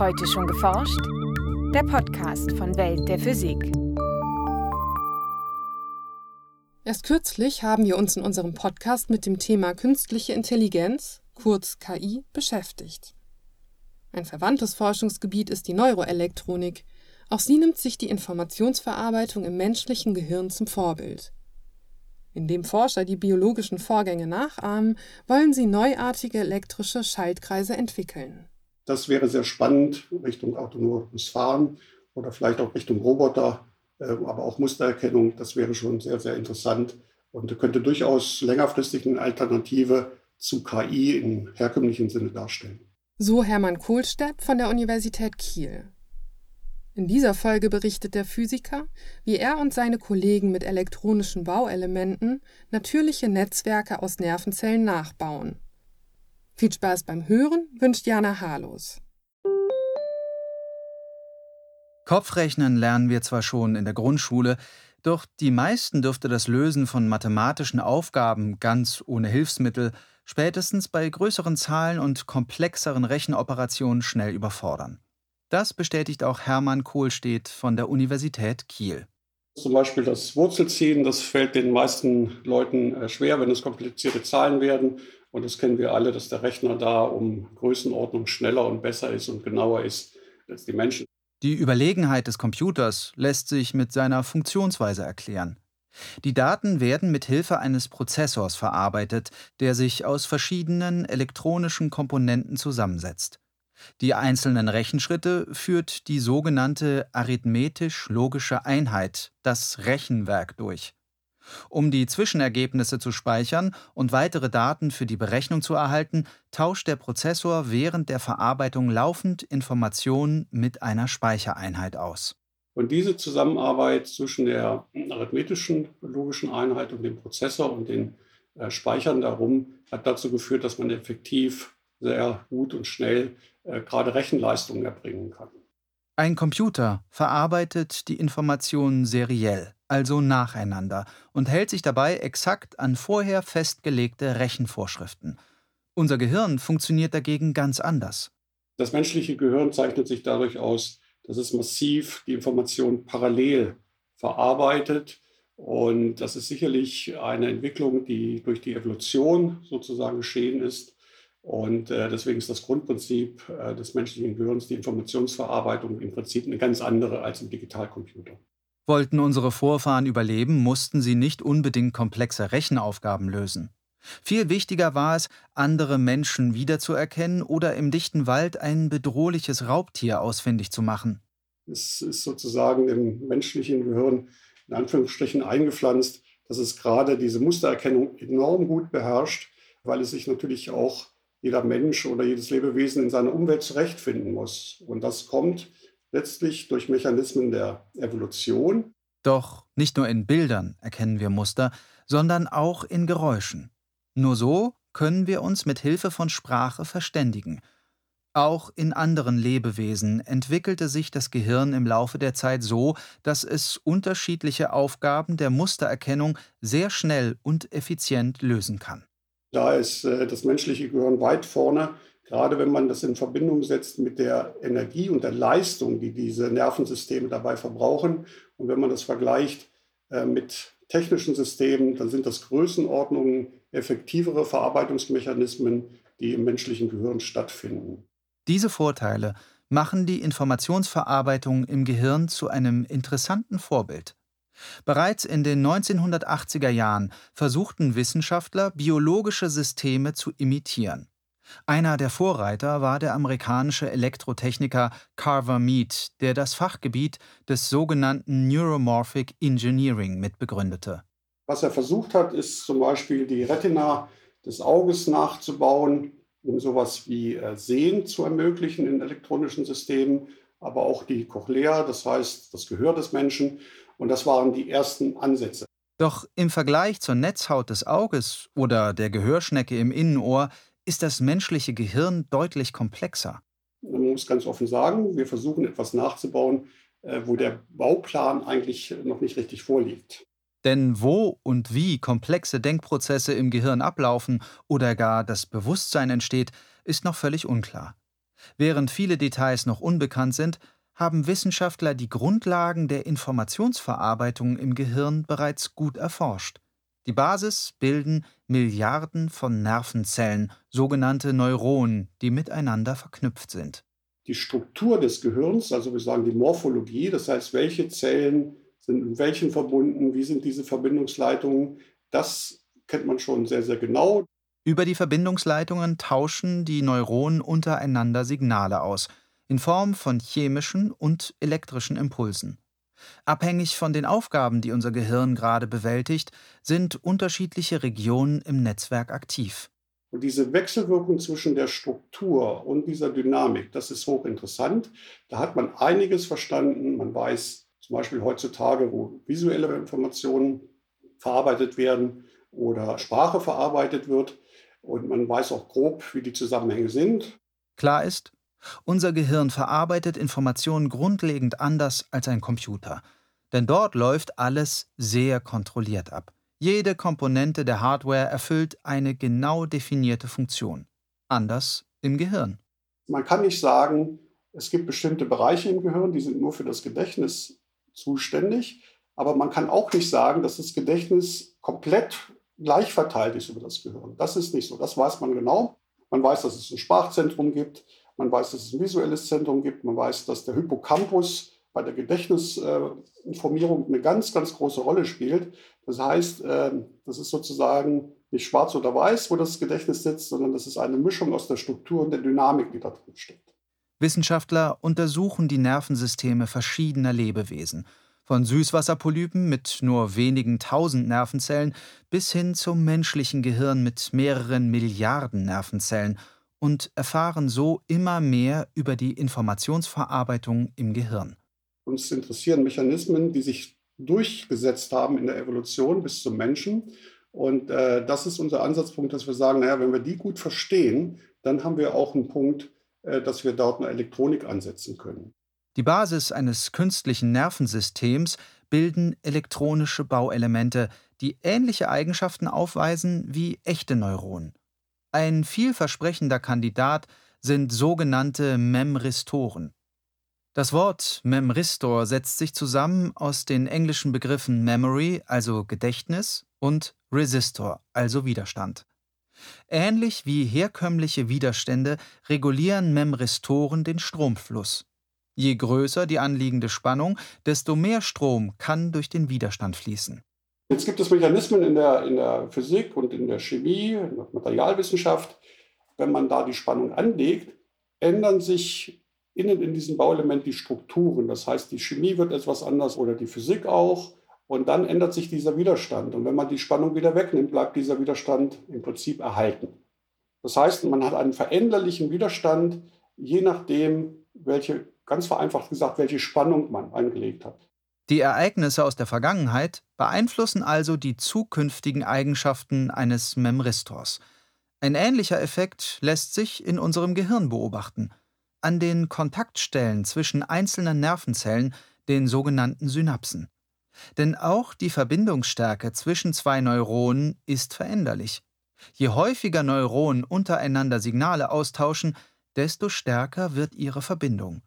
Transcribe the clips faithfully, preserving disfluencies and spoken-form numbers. Heute schon geforscht? Der Podcast von Welt der Physik. Erst kürzlich haben wir uns in unserem Podcast mit dem Thema künstliche Intelligenz, kurz K I, beschäftigt. Ein verwandtes Forschungsgebiet ist die Neuroelektronik. Auch sie nimmt sich die Informationsverarbeitung im menschlichen Gehirn zum Vorbild. Indem Forscher die biologischen Vorgänge nachahmen, wollen sie neuartige elektrische Schaltkreise entwickeln. Das wäre sehr spannend Richtung autonomes Fahren oder vielleicht auch Richtung Roboter, aber auch Mustererkennung. Das wäre schon sehr, sehr interessant und könnte durchaus längerfristig eine Alternative zu K I im herkömmlichen Sinne darstellen. So Hermann Kohlstedt von der Universität Kiel. In dieser Folge berichtet der Physiker, wie er und seine Kollegen mit elektronischen Bauelementen natürliche Netzwerke aus Nervenzellen nachbauen. Viel Spaß beim Hören wünscht Jana Harlos. Kopfrechnen lernen wir zwar schon in der Grundschule, doch die meisten dürfte das Lösen von mathematischen Aufgaben ganz ohne Hilfsmittel spätestens bei größeren Zahlen und komplexeren Rechenoperationen schnell überfordern. Das bestätigt auch Hermann Kohlstedt von der Universität Kiel. Zum Beispiel das Wurzelziehen, das fällt den meisten Leuten schwer, wenn es komplizierte Zahlen werden. Und das kennen wir alle, dass der Rechner da um Größenordnung schneller und besser ist und genauer ist als die Menschen. Die Überlegenheit des Computers lässt sich mit seiner Funktionsweise erklären. Die Daten werden mit Hilfe eines Prozessors verarbeitet, der sich aus verschiedenen elektronischen Komponenten zusammensetzt. Die einzelnen Rechenschritte führt die sogenannte arithmetisch-logische Einheit, das Rechenwerk, durch. Um die Zwischenergebnisse zu speichern und weitere Daten für die Berechnung zu erhalten, tauscht der Prozessor während der Verarbeitung laufend Informationen mit einer Speichereinheit aus. Und diese Zusammenarbeit zwischen der arithmetischen logischen Einheit und dem Prozessor und den äh, Speichern darum hat dazu geführt, dass man effektiv sehr gut und schnell äh, gerade Rechenleistungen erbringen kann. Ein Computer verarbeitet die Informationen seriell, also nacheinander, und hält sich dabei exakt an vorher festgelegte Rechenvorschriften. Unser Gehirn funktioniert dagegen ganz anders. Das menschliche Gehirn zeichnet sich dadurch aus, dass es massiv die Informationen parallel verarbeitet. Und das ist sicherlich eine Entwicklung, die durch die Evolution sozusagen geschehen ist. Und äh, deswegen ist das Grundprinzip äh, des menschlichen Gehirns, die Informationsverarbeitung, im Prinzip eine ganz andere als im Digitalcomputer. Wollten unsere Vorfahren überleben, mussten sie nicht unbedingt komplexe Rechenaufgaben lösen. Viel wichtiger war es, andere Menschen wiederzuerkennen oder im dichten Wald ein bedrohliches Raubtier ausfindig zu machen. Es ist sozusagen im menschlichen Gehirn in Anführungsstrichen eingepflanzt, dass es gerade diese Mustererkennung enorm gut beherrscht, weil es sich natürlich auch jeder Mensch oder jedes Lebewesen in seiner Umwelt zurechtfinden muss. Und das kommt letztlich durch Mechanismen der Evolution. Doch nicht nur in Bildern erkennen wir Muster, sondern auch in Geräuschen. Nur so können wir uns mit Hilfe von Sprache verständigen. Auch in anderen Lebewesen entwickelte sich das Gehirn im Laufe der Zeit so, dass es unterschiedliche Aufgaben der Mustererkennung sehr schnell und effizient lösen kann. Da ist äh, das menschliche Gehirn weit vorne, gerade wenn man das in Verbindung setzt mit der Energie und der Leistung, die diese Nervensysteme dabei verbrauchen. Und wenn man das vergleicht äh, mit technischen Systemen, dann sind das Größenordnungen effektivere Verarbeitungsmechanismen, die im menschlichen Gehirn stattfinden. Diese Vorteile machen die Informationsverarbeitung im Gehirn zu einem interessanten Vorbild. Bereits in den neunzehnhundertachtziger Jahren versuchten Wissenschaftler, biologische Systeme zu imitieren. Einer der Vorreiter war der amerikanische Elektrotechniker Carver Mead, der das Fachgebiet des sogenannten Neuromorphic Engineering mitbegründete. Was er versucht hat, ist zum Beispiel die Retina des Auges nachzubauen, um sowas wie Sehen zu ermöglichen in elektronischen Systemen, aber auch die Cochlea, das heißt das Gehör des Menschen. Und das waren die ersten Ansätze. Doch im Vergleich zur Netzhaut des Auges oder der Gehörschnecke im Innenohr ist das menschliche Gehirn deutlich komplexer. Man muss ganz offen sagen, wir versuchen etwas nachzubauen, wo der Bauplan eigentlich noch nicht richtig vorliegt. Denn wo und wie komplexe Denkprozesse im Gehirn ablaufen oder gar das Bewusstsein entsteht, ist noch völlig unklar. Während viele Details noch unbekannt sind, haben Wissenschaftler die Grundlagen der Informationsverarbeitung im Gehirn bereits gut erforscht. Die Basis bilden Milliarden von Nervenzellen, sogenannte Neuronen, die miteinander verknüpft sind. Die Struktur des Gehirns, also wir sagen die Morphologie, das heißt, welche Zellen sind mit welchen verbunden, wie sind diese Verbindungsleitungen, das kennt man schon sehr, sehr genau. Über die Verbindungsleitungen tauschen die Neuronen untereinander Signale aus, in Form von chemischen und elektrischen Impulsen. Abhängig von den Aufgaben, die unser Gehirn gerade bewältigt, sind unterschiedliche Regionen im Netzwerk aktiv. Und diese Wechselwirkung zwischen der Struktur und dieser Dynamik, das ist hochinteressant. Da hat man einiges verstanden. Man weiß zum Beispiel heutzutage, wo visuelle Informationen verarbeitet werden oder Sprache verarbeitet wird. Und man weiß auch grob, wie die Zusammenhänge sind. Klar ist, unser Gehirn verarbeitet Informationen grundlegend anders als ein Computer. Denn dort läuft alles sehr kontrolliert ab. Jede Komponente der Hardware erfüllt eine genau definierte Funktion. Anders im Gehirn. Man kann nicht sagen, es gibt bestimmte Bereiche im Gehirn, die sind nur für das Gedächtnis zuständig. Aber man kann auch nicht sagen, dass das Gedächtnis komplett gleich verteilt ist über das Gehirn. Das ist nicht so. Das weiß man genau. Man weiß, dass es ein Sprachzentrum gibt. Man weiß, dass es ein visuelles Zentrum gibt. Man weiß, dass der Hippocampus bei der Gedächtnisinformierung eine ganz, ganz große Rolle spielt. Das heißt, das ist sozusagen nicht schwarz oder weiß, wo das Gedächtnis sitzt, sondern das ist eine Mischung aus der Struktur und der Dynamik, die da drin steckt. Wissenschaftler untersuchen die Nervensysteme verschiedener Lebewesen. Von Süßwasserpolypen mit nur wenigen tausend Nervenzellen bis hin zum menschlichen Gehirn mit mehreren Milliarden Nervenzellen und erfahren so immer mehr über die Informationsverarbeitung im Gehirn. Uns interessieren Mechanismen, die sich durchgesetzt haben in der Evolution bis zum Menschen. Und äh, das ist unser Ansatzpunkt, dass wir sagen, naja, wenn wir die gut verstehen, dann haben wir auch einen Punkt, äh, dass wir dort eine Elektronik ansetzen können. Die Basis eines künstlichen Nervensystems bilden elektronische Bauelemente, die ähnliche Eigenschaften aufweisen wie echte Neuronen. Ein vielversprechender Kandidat sind sogenannte Memristoren. Das Wort Memristor setzt sich zusammen aus den englischen Begriffen Memory, also Gedächtnis, und Resistor, also Widerstand. Ähnlich wie herkömmliche Widerstände regulieren Memristoren den Stromfluss. Je größer die anliegende Spannung, desto mehr Strom kann durch den Widerstand fließen. Jetzt gibt es Mechanismen in der, in der Physik und in der Chemie, in der Materialwissenschaft. Wenn man da die Spannung anlegt, ändern sich innen in diesem Bauelement die Strukturen. Das heißt, die Chemie wird etwas anders oder die Physik auch. Und dann ändert sich dieser Widerstand. Und wenn man die Spannung wieder wegnimmt, bleibt dieser Widerstand im Prinzip erhalten. Das heißt, man hat einen veränderlichen Widerstand, je nachdem, welche, ganz vereinfacht gesagt, welche Spannung man angelegt hat. Die Ereignisse aus der Vergangenheit beeinflussen also die zukünftigen Eigenschaften eines Memristors. Ein ähnlicher Effekt lässt sich in unserem Gehirn beobachten. An den Kontaktstellen zwischen einzelnen Nervenzellen, den sogenannten Synapsen. Denn auch die Verbindungsstärke zwischen zwei Neuronen ist veränderlich. Je häufiger Neuronen untereinander Signale austauschen, desto stärker wird ihre Verbindung.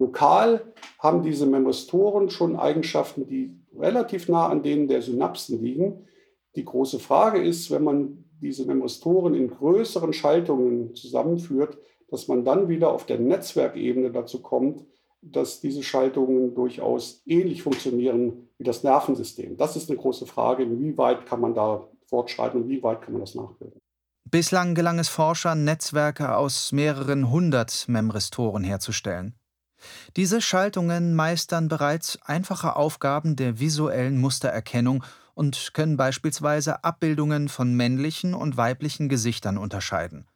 Lokal haben diese Memristoren schon Eigenschaften, die relativ nah an denen der Synapsen liegen. Die große Frage ist, wenn man diese Memristoren in größeren Schaltungen zusammenführt, dass man dann wieder auf der Netzwerkebene dazu kommt, dass diese Schaltungen durchaus ähnlich funktionieren wie das Nervensystem. Das ist eine große Frage, wie weit kann man da fortschreiten und wie weit kann man das nachbilden. Bislang gelang es Forschern, Netzwerke aus mehreren hundert Memristoren herzustellen. Diese Schaltungen meistern bereits einfache Aufgaben der visuellen Mustererkennung und können beispielsweise Abbildungen von männlichen und weiblichen Gesichtern unterscheiden.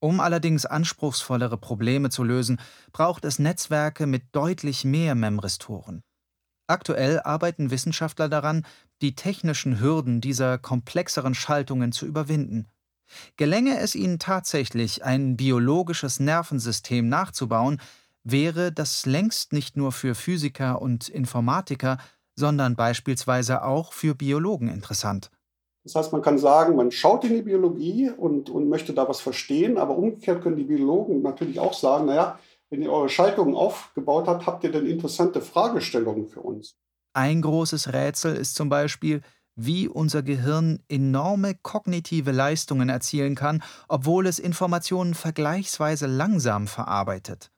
Um allerdings anspruchsvollere Probleme zu lösen, braucht es Netzwerke mit deutlich mehr Memristoren. Aktuell arbeiten Wissenschaftler daran, die technischen Hürden dieser komplexeren Schaltungen zu überwinden. Gelänge es ihnen tatsächlich, ein biologisches Nervensystem nachzubauen, wäre das längst nicht nur für Physiker und Informatiker, sondern beispielsweise auch für Biologen interessant. Das heißt, man kann sagen, man schaut in die Biologie und, und möchte da was verstehen, aber umgekehrt können die Biologen natürlich auch sagen, naja, wenn ihr eure Schaltungen aufgebaut habt, habt ihr denn interessante Fragestellungen für uns? Ein großes Rätsel ist zum Beispiel, wie unser Gehirn enorme kognitive Leistungen erzielen kann, obwohl es Informationen vergleichsweise langsam verarbeitet.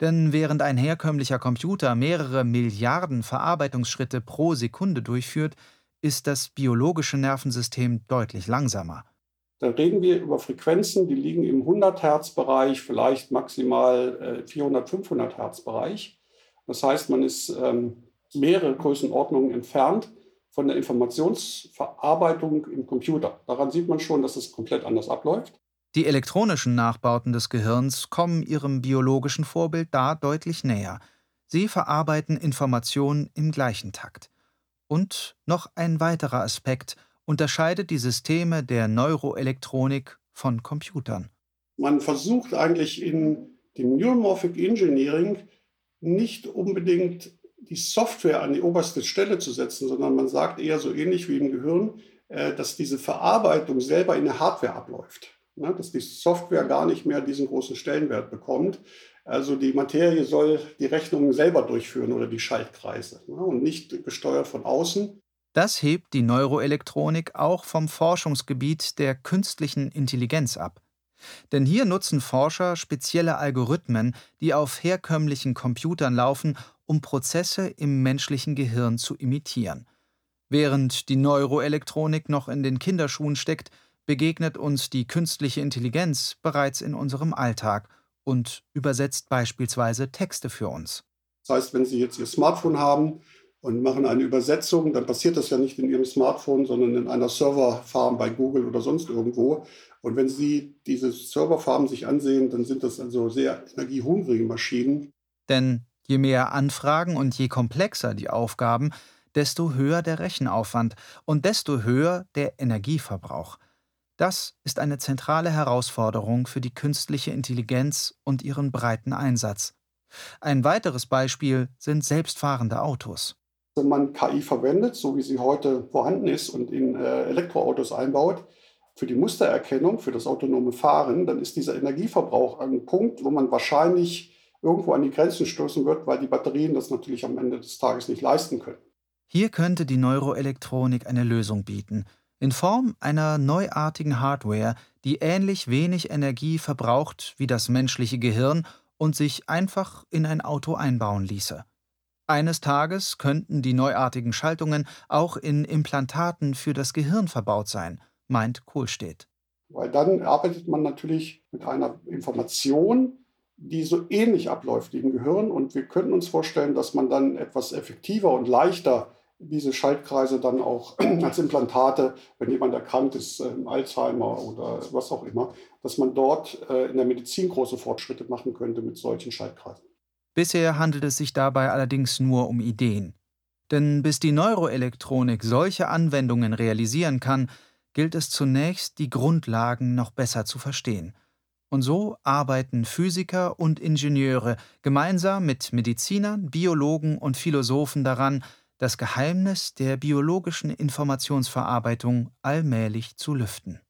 Denn während ein herkömmlicher Computer mehrere Milliarden Verarbeitungsschritte pro Sekunde durchführt, ist das biologische Nervensystem deutlich langsamer. Da reden wir über Frequenzen, die liegen im hundert-Hertz-Bereich, vielleicht maximal vierhundert-, fünfhundert-Hertz-Bereich. Das heißt, man ist ähm, mehrere Größenordnungen entfernt von der Informationsverarbeitung im Computer. Daran sieht man schon, dass es komplett anders abläuft. Die elektronischen Nachbauten des Gehirns kommen ihrem biologischen Vorbild da deutlich näher. Sie verarbeiten Informationen im gleichen Takt. Und noch ein weiterer Aspekt unterscheidet die Systeme der Neuroelektronik von Computern. Man versucht eigentlich in dem Neuromorphic Engineering nicht unbedingt die Software an die oberste Stelle zu setzen, sondern man sagt eher so ähnlich wie im Gehirn, dass diese Verarbeitung selber in der Hardware abläuft. Dass die Software gar nicht mehr diesen großen Stellenwert bekommt. Also die Materie soll die Rechnungen selber durchführen oder die Schaltkreise und nicht gesteuert von außen. Das hebt die Neuroelektronik auch vom Forschungsgebiet der künstlichen Intelligenz ab. Denn hier nutzen Forscher spezielle Algorithmen, die auf herkömmlichen Computern laufen, um Prozesse im menschlichen Gehirn zu imitieren. Während die Neuroelektronik noch in den Kinderschuhen steckt, begegnet uns die künstliche Intelligenz bereits in unserem Alltag und übersetzt beispielsweise Texte für uns. Das heißt, wenn Sie jetzt Ihr Smartphone haben und machen eine Übersetzung, dann passiert das ja nicht in Ihrem Smartphone, sondern in einer Serverfarm bei Google oder sonst irgendwo. Und wenn Sie diese Serverfarmen sich ansehen, dann sind das also sehr energiehungrige Maschinen. Denn je mehr Anfragen und je komplexer die Aufgaben, desto höher der Rechenaufwand und desto höher der Energieverbrauch. Das ist eine zentrale Herausforderung für die künstliche Intelligenz und ihren breiten Einsatz. Ein weiteres Beispiel sind selbstfahrende Autos. Wenn man K I verwendet, so wie sie heute vorhanden ist und in Elektroautos einbaut, für die Mustererkennung, für das autonome Fahren, dann ist dieser Energieverbrauch ein Punkt, wo man wahrscheinlich irgendwo an die Grenzen stoßen wird, weil die Batterien das natürlich am Ende des Tages nicht leisten können. Hier könnte die Neuroelektronik eine Lösung bieten. In Form einer neuartigen Hardware, die ähnlich wenig Energie verbraucht wie das menschliche Gehirn und sich einfach in ein Auto einbauen ließe. Eines Tages könnten die neuartigen Schaltungen auch in Implantaten für das Gehirn verbaut sein, meint Kohlstedt. Weil dann arbeitet man natürlich mit einer Information, die so ähnlich abläuft wie im Gehirn. Und wir könnten uns vorstellen, dass man dann etwas effektiver und leichter diese Schaltkreise dann auch als Implantate, wenn jemand erkrankt ist, äh, Alzheimer oder was auch immer, dass man dort äh, in der Medizin große Fortschritte machen könnte mit solchen Schaltkreisen. Bisher handelt es sich dabei allerdings nur um Ideen. Denn bis die Neuroelektronik solche Anwendungen realisieren kann, gilt es zunächst, die Grundlagen noch besser zu verstehen. Und so arbeiten Physiker und Ingenieure gemeinsam mit Medizinern, Biologen und Philosophen daran, das Geheimnis der biologischen Informationsverarbeitung allmählich zu lüften.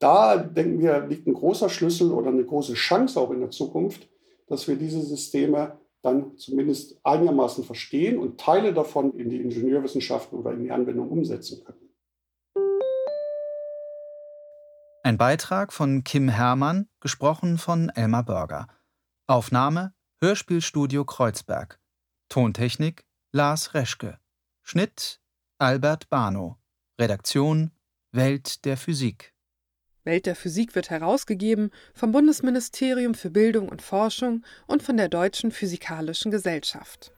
Da, denken wir, liegt ein großer Schlüssel oder eine große Chance auch in der Zukunft, dass wir diese Systeme dann zumindest einigermaßen verstehen und Teile davon in die Ingenieurwissenschaften oder in die Anwendung umsetzen können. Ein Beitrag von Kim Herrmann, gesprochen von Elmar Börger. Aufnahme: Hörspielstudio Kreuzberg. Tontechnik: Lars Reschke. Schnitt: Albert Bahnow. Redaktion: Welt der Physik. Welt der Physik wird herausgegeben vom Bundesministerium für Bildung und Forschung und von der Deutschen Physikalischen Gesellschaft.